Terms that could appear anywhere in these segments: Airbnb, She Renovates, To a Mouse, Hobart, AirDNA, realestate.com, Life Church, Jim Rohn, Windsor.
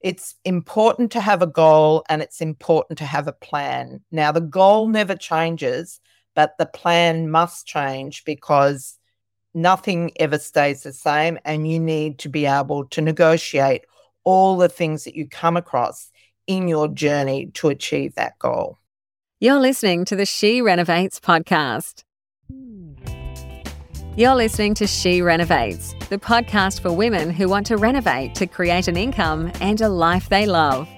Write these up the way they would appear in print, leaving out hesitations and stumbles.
It's important to have a goal and it's important to have a plan. Now, the goal never changes, but the plan must change because nothing ever stays the same, and you need to be able to negotiate all the things that you come across in your journey to achieve that goal. You're listening to the She Renovates podcast. You're listening to She Renovates, the podcast for women who want to renovate to create an income and a life they love.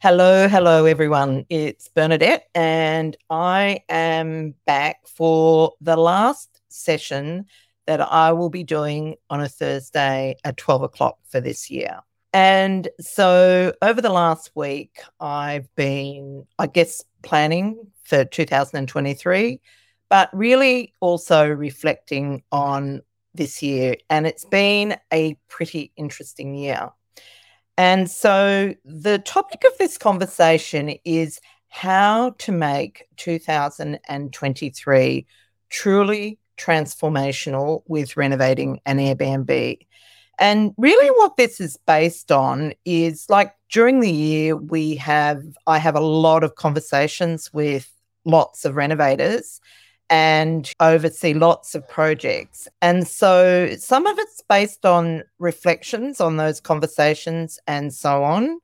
Hello, everyone. It's Bernadette, and I am back for the last session that I will be doing on a Thursday at 12 o'clock for this year. And so over the last week, I've been, planning for 2023, but really also reflecting on this year. And it's been a pretty interesting year. And so the topic of this conversation is how to make 2023 truly transformational with renovating an Airbnb. And really what this is based on is, like, during the year I have a lot of conversations with lots of renovators and oversee lots of projects. And so some of it's based on reflections on those conversations and so on.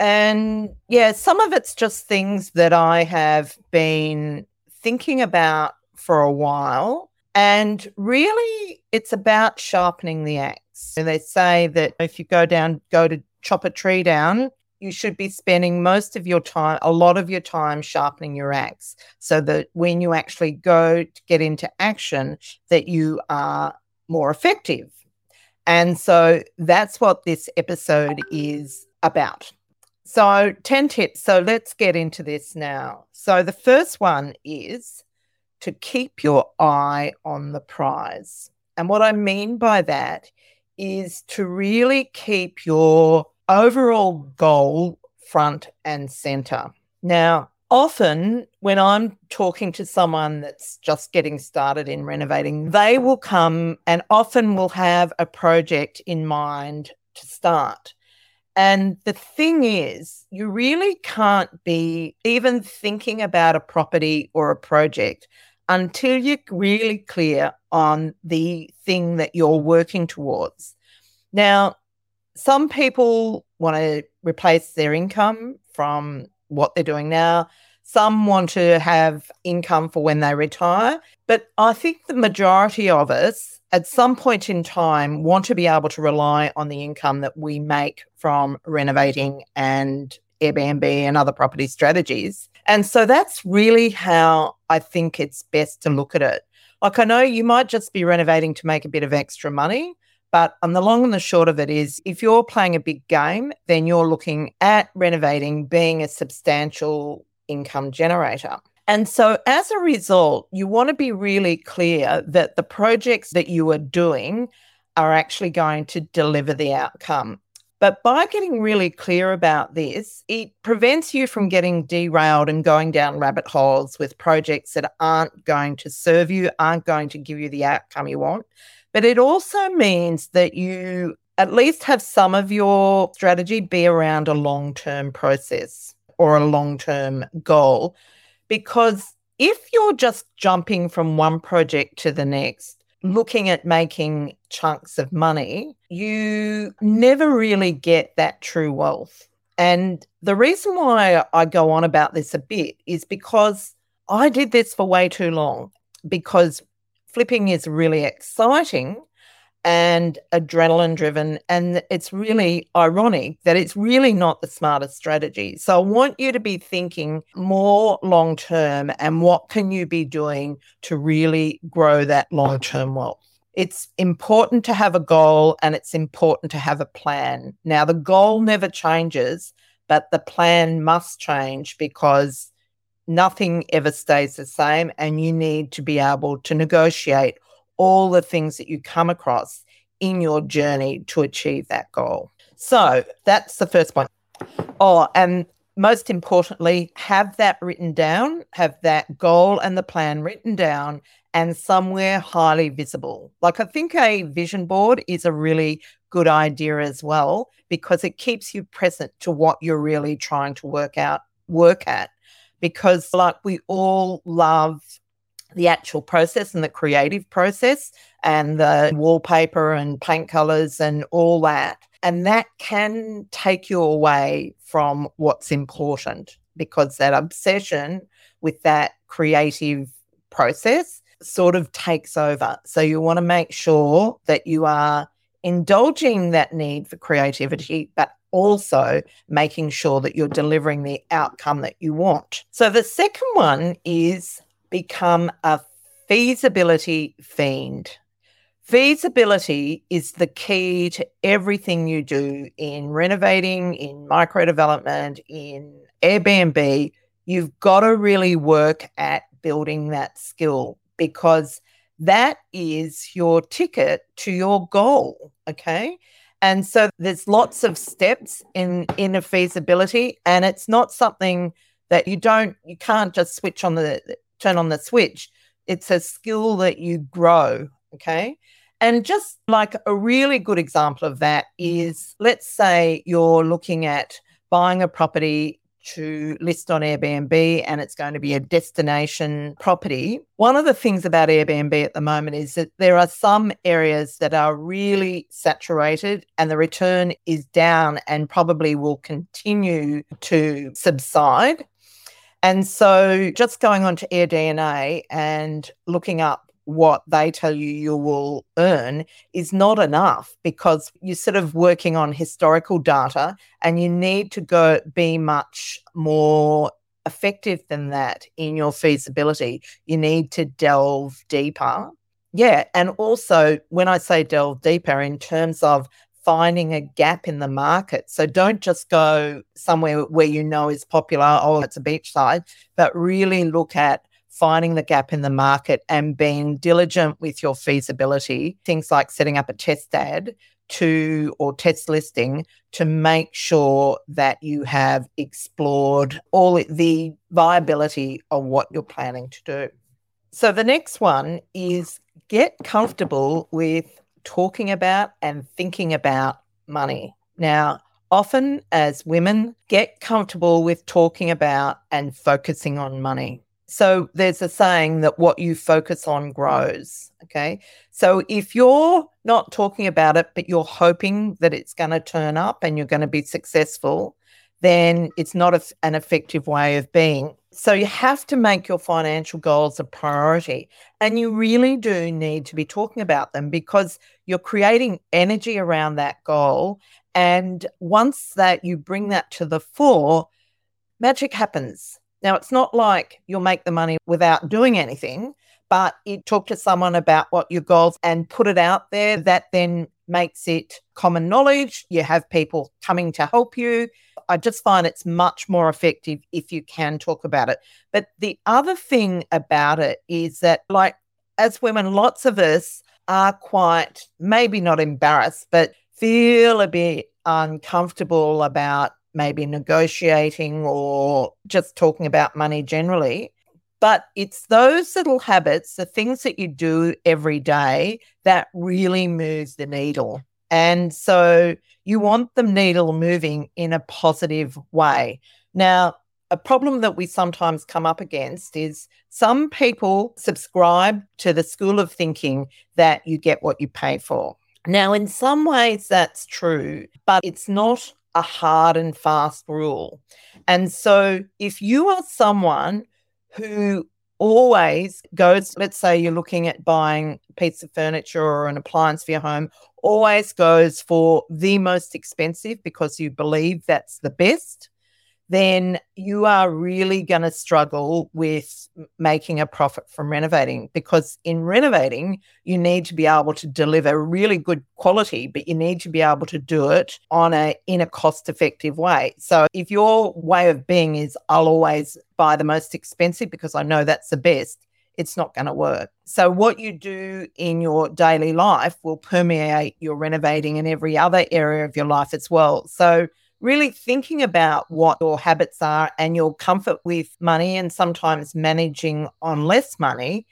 And yeah, some of it's just things that I have been thinking about for a while. And really, it's about sharpening the axe. And they say that if you go to chop a tree down, you should be spending a lot of your time sharpening your axe, so that when you actually go to get into action, that you are more effective. And so that's what this episode is about. So 10 tips. So let's get into this now. So the first one is to keep your eye on the prize. And what I mean by that is to really keep your overall goal front and center. Now, often when I'm talking to someone that's just getting started in renovating, they will come and often will have a project in mind to start. And the thing is, you really can't be even thinking about a property or a project until you're really clear on the thing that you're working towards. Now, some people want to replace their income from what they're doing now. Some want to have income for when they retire. But I think the majority of us at some point in time want to be able to rely on the income that we make from renovating and Airbnb and other property strategies. And so that's really how I think it's best to look at it. Like, I know you might just be renovating to make a bit of extra money, but on the long and the short of it is, if you're playing a big game, then you're looking at renovating being a substantial income generator. And so as a result, you want to be really clear that the projects that you are doing are actually going to deliver the outcome. But by getting really clear about this, it prevents you from getting derailed and going down rabbit holes with projects that aren't going to serve you, aren't going to give you the outcome you want. But it also means that you at least have some of your strategy be around a long-term process or a long-term goal. Because if you're just jumping from one project to the next, looking at making chunks of money, you never really get that true wealth. And the reason why I go on about this a bit is because I did this for way too long, because flipping is really exciting and adrenaline driven, and it's really ironic that it's really not the smartest strategy. So I want you to be thinking more long term and what can you be doing to really grow that long term wealth. It's important to have a goal and it's important to have a plan. Now, the goal never changes, but the plan must change because nothing ever stays the same, and you need to be able to negotiate all the things that you come across in your journey to achieve that goal. So that's the first one. Oh, and most importantly, have that written down, have that goal and the plan written down and somewhere highly visible. Like, I think a vision board is a really good idea as well, because it keeps you present to what you're really trying to work at. Because, like, we all love the actual process and the creative process and the wallpaper and paint colors and all that. And that can take you away from what's important, because that obsession with that creative process sort of takes over. So you want to make sure that you are indulging that need for creativity, but also making sure that you're delivering the outcome that you want. So the second one is become a feasibility fiend. Feasibility is the key to everything you do in renovating, in microdevelopment, in Airbnb. You've got to really work at building that skill, because that is your ticket to your goal, okay? And so there's lots of steps in a feasibility, and it's not something that you can't just turn on the switch. It's a skill that you grow, okay? And just like a really good example of that is, let's say you're looking at buying a property to list on Airbnb, and it's going to be a destination property. One of the things about Airbnb at the moment is that there are some areas that are really saturated and the return is down and probably will continue to subside. And so just going on to AirDNA and looking up what they tell you will earn is not enough, because you're sort of working on historical data and you need to be much more effective than that in your feasibility. You need to delve deeper. Yeah, and also when I say delve deeper, in terms of finding a gap in the market. So don't just go somewhere where you know is popular, oh, it's a beachside, but really look at finding the gap in the market and being diligent with your feasibility, things like setting up a test ad or test listing to make sure that you have explored all the viability of what you're planning to do. So the next one is get comfortable with talking about and thinking about money. Now, often as women, get comfortable with talking about and focusing on money. So there's a saying that what you focus on grows, okay? So if you're not talking about it, but you're hoping that it's going to turn up and you're going to be successful, then it's not an effective way of being. So you have to make your financial goals a priority, and you really do need to be talking about them, because you're creating energy around that goal. And once that you bring that to the fore, magic happens. Now, it's not like you'll make the money without doing anything, but talk to someone about what your goals and put it out there. That then makes it common knowledge. You have people coming to help you. I just find it's much more effective if you can talk about it. But the other thing about it is that, like, as women, lots of us are quite, maybe not embarrassed, but feel a bit uncomfortable about maybe negotiating or just talking about money generally. But it's those little habits, the things that you do every day, that really moves the needle. And so you want the needle moving in a positive way. Now, a problem that we sometimes come up against is some people subscribe to the school of thinking that you get what you pay for. Now, in some ways that's true, but it's not a hard and fast rule. And so if you are someone who always goes, let's say you're looking at buying a piece of furniture or an appliance for your home, always goes for the most expensive because you believe that's the best, then you are really going to struggle with making a profit from renovating, because in renovating, you need to be able to deliver really good quality, but you need to be able to do it in a cost-effective way. So if your way of being is, I'll always buy the most expensive because I know that's the best, it's not going to work. So what you do in your daily life will permeate your renovating in every other area of your life as well. So really thinking about what your habits are and your comfort with money, and sometimes managing on less money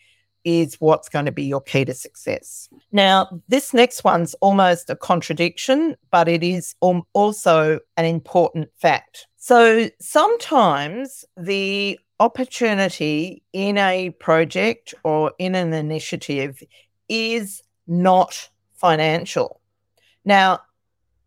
is what's going to be your key to success. Now, this next one's almost a contradiction, but it is also an important fact. So sometimes the opportunity in a project or in an initiative is not financial. Now,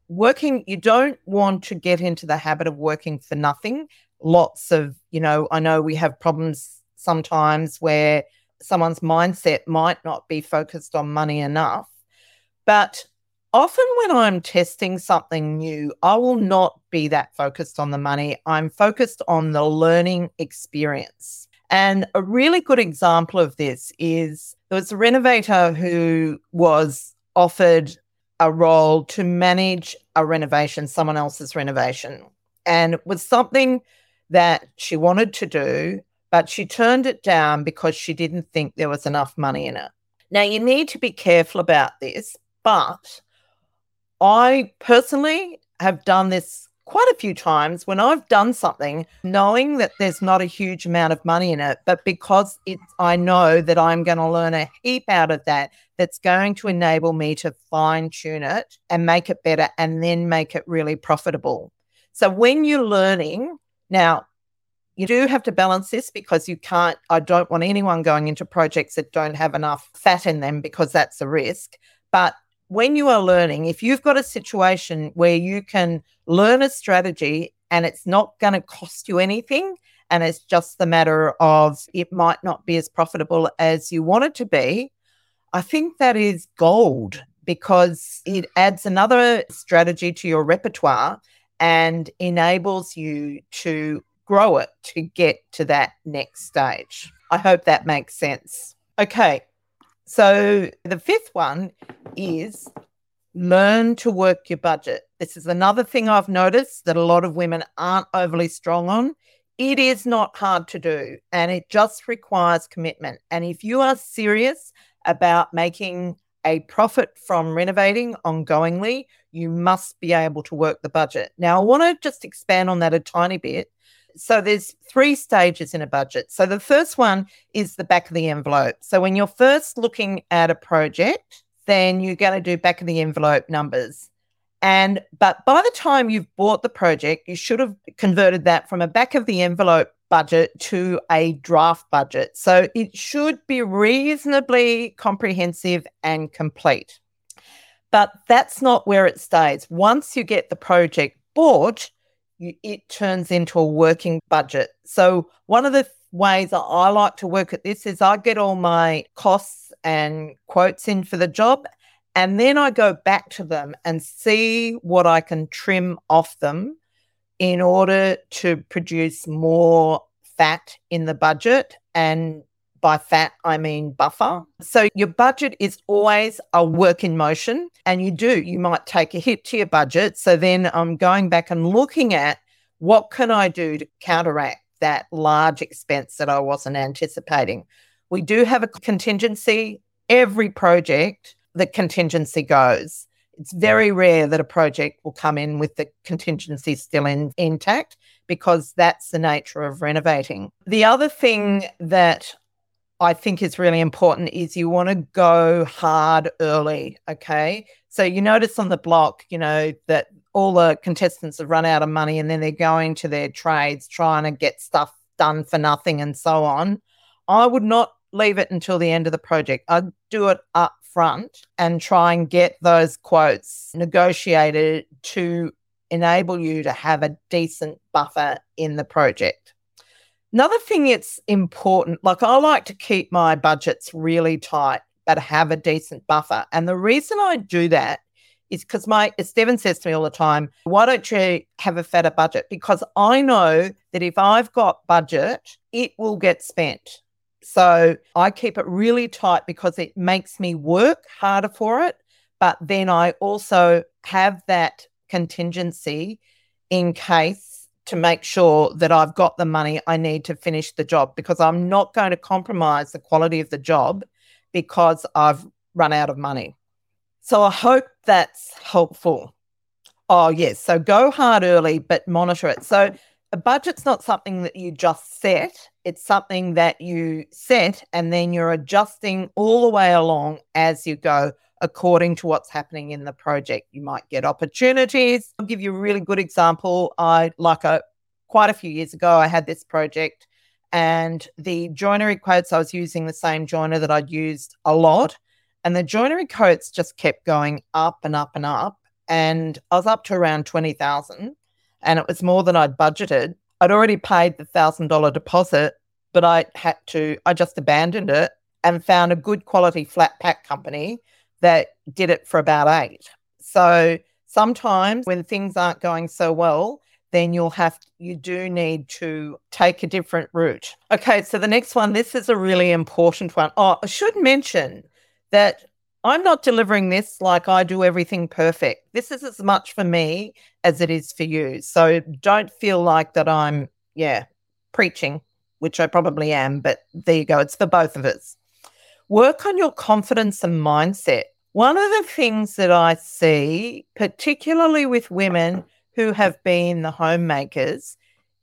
you don't want to get into the habit of working for nothing. Lots of, I know we have problems sometimes where someone's mindset might not be focused on money enough. But often when I'm testing something new, I will not be that focused on the money. I'm focused on the learning experience. And a really good example of this is there was a renovator who was offered a role to manage a renovation, someone else's renovation. And it was something that she wanted to do, but she turned it down because she didn't think there was enough money in it. Now, you need to be careful about this, but I personally have done this quite a few times when I've done something knowing that there's not a huge amount of money in it, but because I know that I'm going to learn a heap out of that, that's going to enable me to fine tune it and make it better and then make it really profitable. So when you're learning, now you do have to balance this because I don't want anyone going into projects that don't have enough fat in them because that's a risk. But when you are learning, if you've got a situation where you can learn a strategy and it's not going to cost you anything and it's just the matter of it might not be as profitable as you want it to be, I think that is gold because it adds another strategy to your repertoire and enables you to grow it to get to that next stage. I hope that makes sense. Okay. So the fifth one is learn to work your budget. This is another thing I've noticed that a lot of women aren't overly strong on. It is not hard to do and it just requires commitment. And if you are serious about making a profit from renovating ongoingly, you must be able to work the budget. Now, I want to just expand on that a tiny bit. So there's three stages in a budget. So the first one is the back of the envelope. So when you're first looking at a project, then you're going to do back of the envelope numbers. But by the time you've bought the project, you should have converted that from a back of the envelope budget to a draft budget. So it should be reasonably comprehensive and complete. But that's not where it stays. Once you get the project bought, it turns into a working budget. So one of the ways that I like to work at this is I get all my costs and quotes in for the job, and then I go back to them and see what I can trim off them in order to produce more fat in the budget. And by fat, I mean buffer. So your budget is always a work in motion, and you might take a hit to your budget. So then I'm going back and looking at what can I do to counteract that large expense that I wasn't anticipating. We do have a contingency. Every project, the contingency goes. It's very rare that a project will come in with the contingency still intact because that's the nature of renovating. The other thing that I think is really important is you want to go hard early, okay? So you notice on the block, that all the contestants have run out of money and then they're going to their trades trying to get stuff done for nothing and so on. I would not leave it until the end of the project. I'd do it up front and try and get those quotes negotiated to enable you to have a decent buffer in the project. Another thing that's important, I like to keep my budgets really tight, but have a decent buffer. And the reason I do that is because as Devon says to me all the time, why don't you have a fatter budget? Because I know that if I've got budget, it will get spent. So I keep it really tight because it makes me work harder for it. But then I also have that contingency in case to make sure that I've got the money I need to finish the job, because I'm not going to compromise the quality of the job because I've run out of money. So I hope that's helpful. Oh, yes. So go hard early, but monitor it. So a budget's not something that you just set. It's something that you set and then you're adjusting all the way along as you go according to what's happening in the project. You might get opportunities. I'll give you a really good example. Quite a few years ago, I had this project and the joinery quotes, I was using the same joiner that I'd used a lot, and the joinery quotes just kept going up and up and up. And I was up to around 20,000 and it was more than I'd budgeted. I'd already paid the $1,000 deposit, but I just abandoned it and found a good quality flat pack company that did it for about $8. So sometimes when things aren't going so well, then you do need to take a different route. Okay, so the next one, this is a really important one. Oh, I should mention that I'm not delivering this like I do everything perfect. This is as much for me as it is for you. So don't feel like that I'm, preaching, which I probably am, but there you go. It's for both of us. Work on your confidence and mindset. One of the things that I see, particularly with women who have been the homemakers,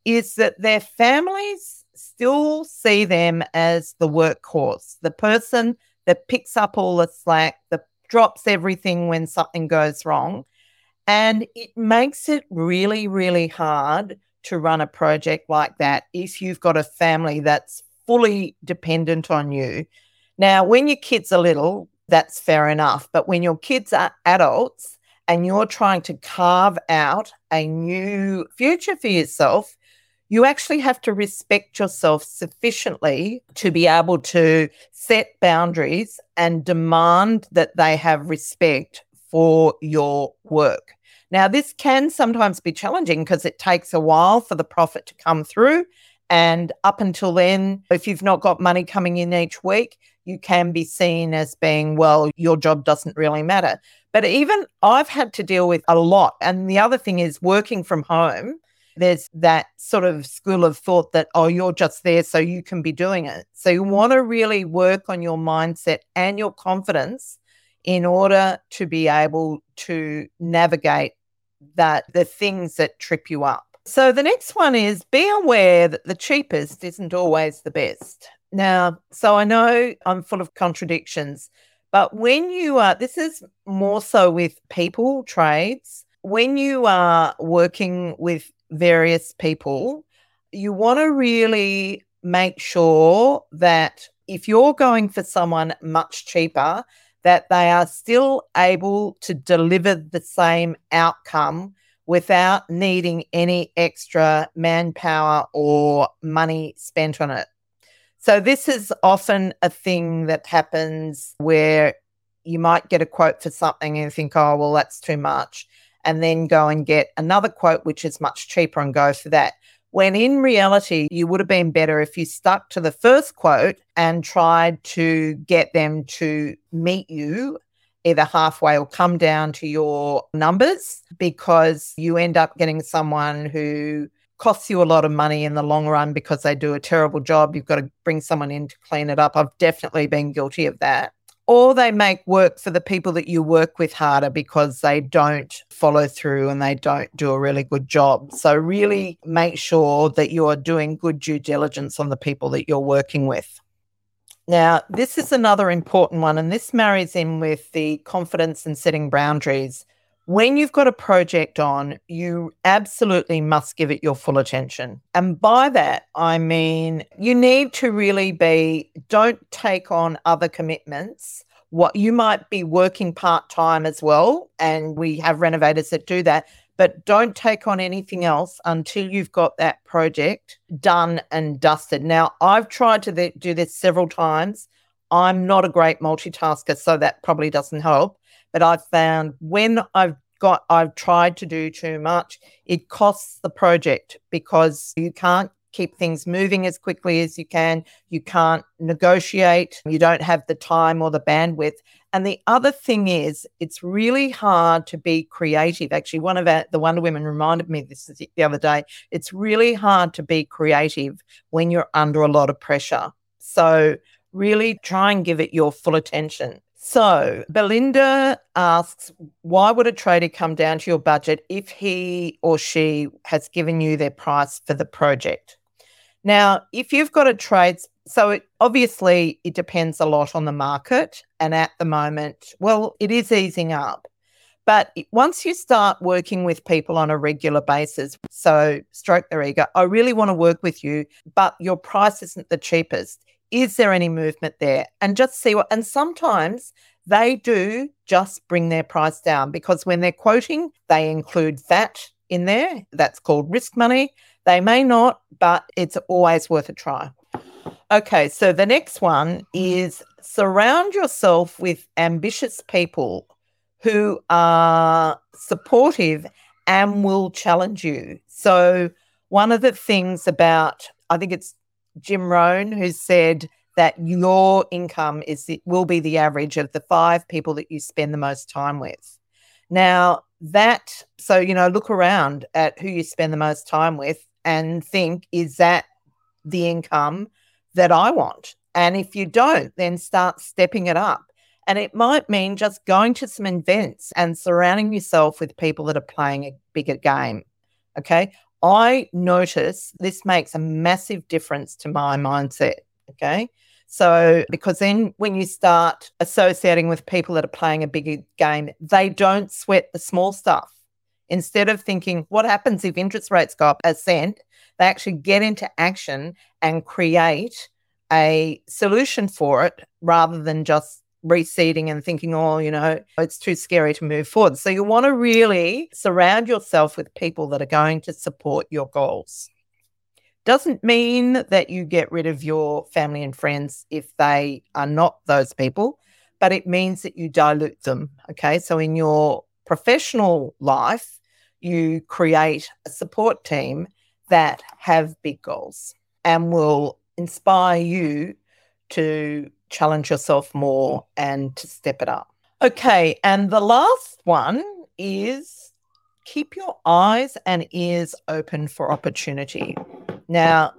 is that their families still see them as the workhorse, the person that picks up all the slack, that drops everything when something goes wrong. And it makes it really, really hard to run a project like that if you've got a family that's fully dependent on you. Now, when your kids are little, that's fair enough. But when your kids are adults and you're trying to carve out a new future for yourself, you actually have to respect yourself sufficiently to be able to set boundaries and demand that they have respect for your work. Now, this can sometimes be challenging because it takes a while for the profit to come through. And up until then, if you've not got money coming in each week, you can be seen as being, well, your job doesn't really matter. But even I've had to deal with a lot. And the other thing is working from home, there's that sort of school of thought that, oh, you're just there so you can be doing it. So you want to really work on your mindset and your confidence in order to be able to navigate the things that trip you up. So the next one is be aware that the cheapest isn't always the best. Now, so I know I'm full of contradictions, but when you are, this is more so with people, trades, when you are working with various people, you want to really make sure that if you're going for someone much cheaper, that they are still able to deliver the same outcome without needing any extra manpower or money spent on it. So this is often a thing that happens where you might get a quote for something and think, oh, well, that's too much, and then go and get another quote which is much cheaper and go for that. When in reality, you would have been better if you stuck to the first quote and tried to get them to meet you either halfway or come down to your numbers, because you end up getting someone who costs you a lot of money in the long run because they do a terrible job. You've got to bring someone in to clean it up. I've definitely been guilty of that. Or they make work for the people that you work with harder because they don't follow through and they don't do a really good job. So really make sure that you're doing good due diligence on the people that you're working with. Now, this is another important one, and this marries in with the confidence and setting boundaries. When you've got a project on, you absolutely must give it your full attention. And by that, I mean you need to really don't take on other commitments. What you might be working part-time as well, and we have renovators that do that, but don't take on anything else until you've got that project done and dusted. Now, I've tried to do this several times. I'm not a great multitasker, so that probably doesn't help. But I've found when I've tried to do too much, it costs the project because you can't keep things moving as quickly as you can. You can't negotiate. You don't have the time or the bandwidth. And the other thing is, it's really hard to be creative. Actually, one of the Wonder Women reminded me this the other day. It's really hard to be creative when you're under a lot of pressure. So really try and give it your full attention. So Belinda asks, why would a trader come down to your budget if he or she has given you their price for the project? Now, if you've got a trade, so it obviously depends a lot on the market, and at the moment, well, it is easing up. But once you start working with people on a regular basis, so stroke their ego, I really want to work with you, but your price isn't the cheapest. Is there any movement there? And just see what, and sometimes they do just bring their price down, because when they're quoting, they include that in there. That's called risk money. They may not, but it's always worth a try. Okay, so the next one is surround yourself with ambitious people who are supportive and will challenge you. So one of the things about, I think it's Jim Rohn who said that your income will be the average of the 5 people that you spend the most time with. Now that, so, you know, look around at who you spend the most time with and think, is that the income that I want? And if you don't, then start stepping it up. And it might mean just going to some events and surrounding yourself with people that are playing a bigger game, okay? I notice this makes a massive difference to my mindset, okay? So because then when you start associating with people that are playing a bigger game, they don't sweat the small stuff. Instead of thinking, what happens if interest rates go up a cent, they actually get into action and create a solution for it rather than just receding and thinking, oh, you know, it's too scary to move forward. So you want to really surround yourself with people that are going to support your goals. Doesn't mean that you get rid of your family and friends if they are not those people, but it means that you dilute them, okay? So in your professional life, you create a support team that have big goals and will inspire you to challenge yourself more and to step it up. Okay, and the last one is keep your eyes and ears open for opportunity. Now,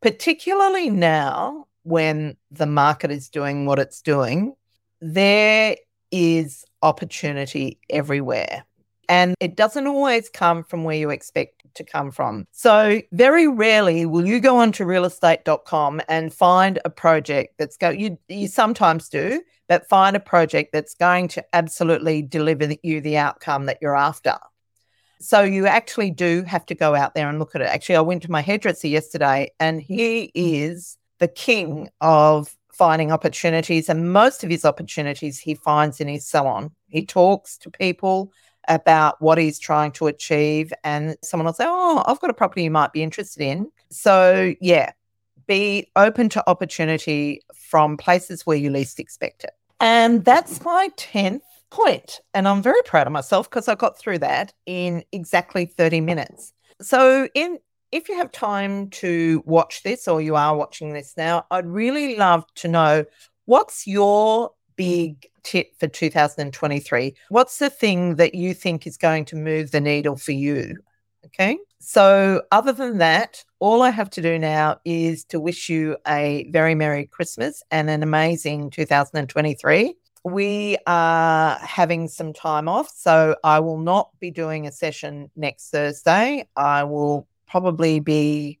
particularly now when the market is doing what it's doing, there is opportunity everywhere. And it doesn't always come from where you expect it to come from. So very rarely will you go onto realestate.com and find a project that's you sometimes do, but find a project that's going to absolutely deliver you the outcome that you're after. So you actually do have to go out there and look at it. Actually, I went to my hairdresser yesterday, and he is the king of finding opportunities, and most of his opportunities he finds in his salon. He talks to people about what he's trying to achieve, and someone will say, oh, I've got a property you might be interested in. So yeah, be open to opportunity from places where you least expect it. And that's my 10th point. And I'm very proud of myself because I got through that in exactly 30 minutes. So if you have time to watch this, or you are watching this now, I'd really love to know, what's your big tip for 2023? What's the thing that you think is going to move the needle for you? Okay. So other than that, all I have to do now is to wish you a very Merry Christmas and an amazing 2023. We are having some time off, so I will not be doing a session next Thursday. I will probably be,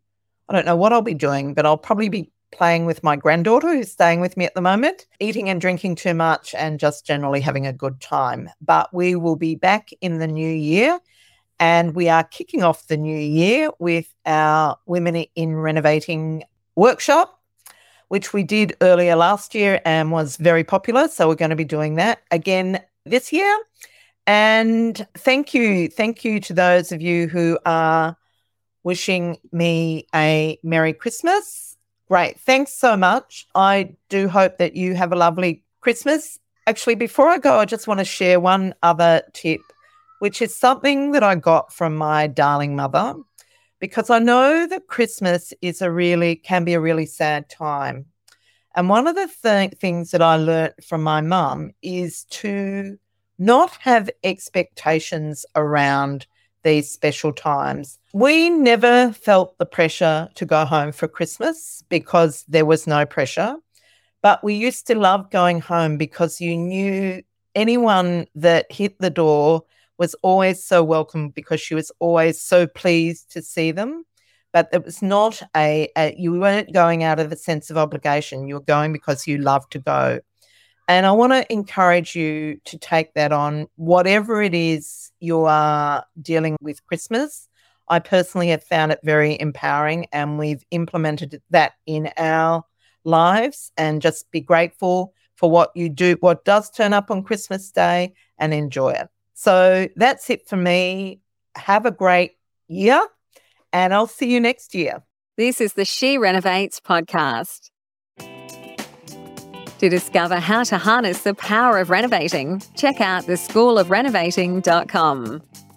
I don't know what I'll be doing, but I'll probably be playing with my granddaughter who's staying with me at the moment, eating and drinking too much and just generally having a good time. But we will be back in the new year, and we are kicking off the new year with our Women in Renovating workshop, which we did earlier last year and was very popular. So we're going to be doing that again this year. And thank you. Thank you to those of you who are wishing me a Merry Christmas. Great. Thanks so much. I do hope that you have a lovely Christmas. Actually, before I go, I just want to share one other tip, which is something that I got from my darling mother, because I know that Christmas is can be a really sad time. And one of the things that I learnt from my mum is to not have expectations around these special times. We never felt the pressure to go home for Christmas because there was no pressure, But we used to love going home because you knew anyone that hit the door was always so welcome because she was always so pleased to see them. But it was not you weren't going out of a sense of obligation. You were going because you loved to go. And I want to encourage you to take that on, whatever it is you are dealing with Christmas. I personally have found it very empowering, and we've implemented that in our lives. And just be grateful for what you do, what does turn up on Christmas Day, and enjoy it. So that's it for me. Have a great year, and I'll see you next year. This is the She Renovates podcast. To discover how to harness the power of renovating, check out theschoolofrenovating.com.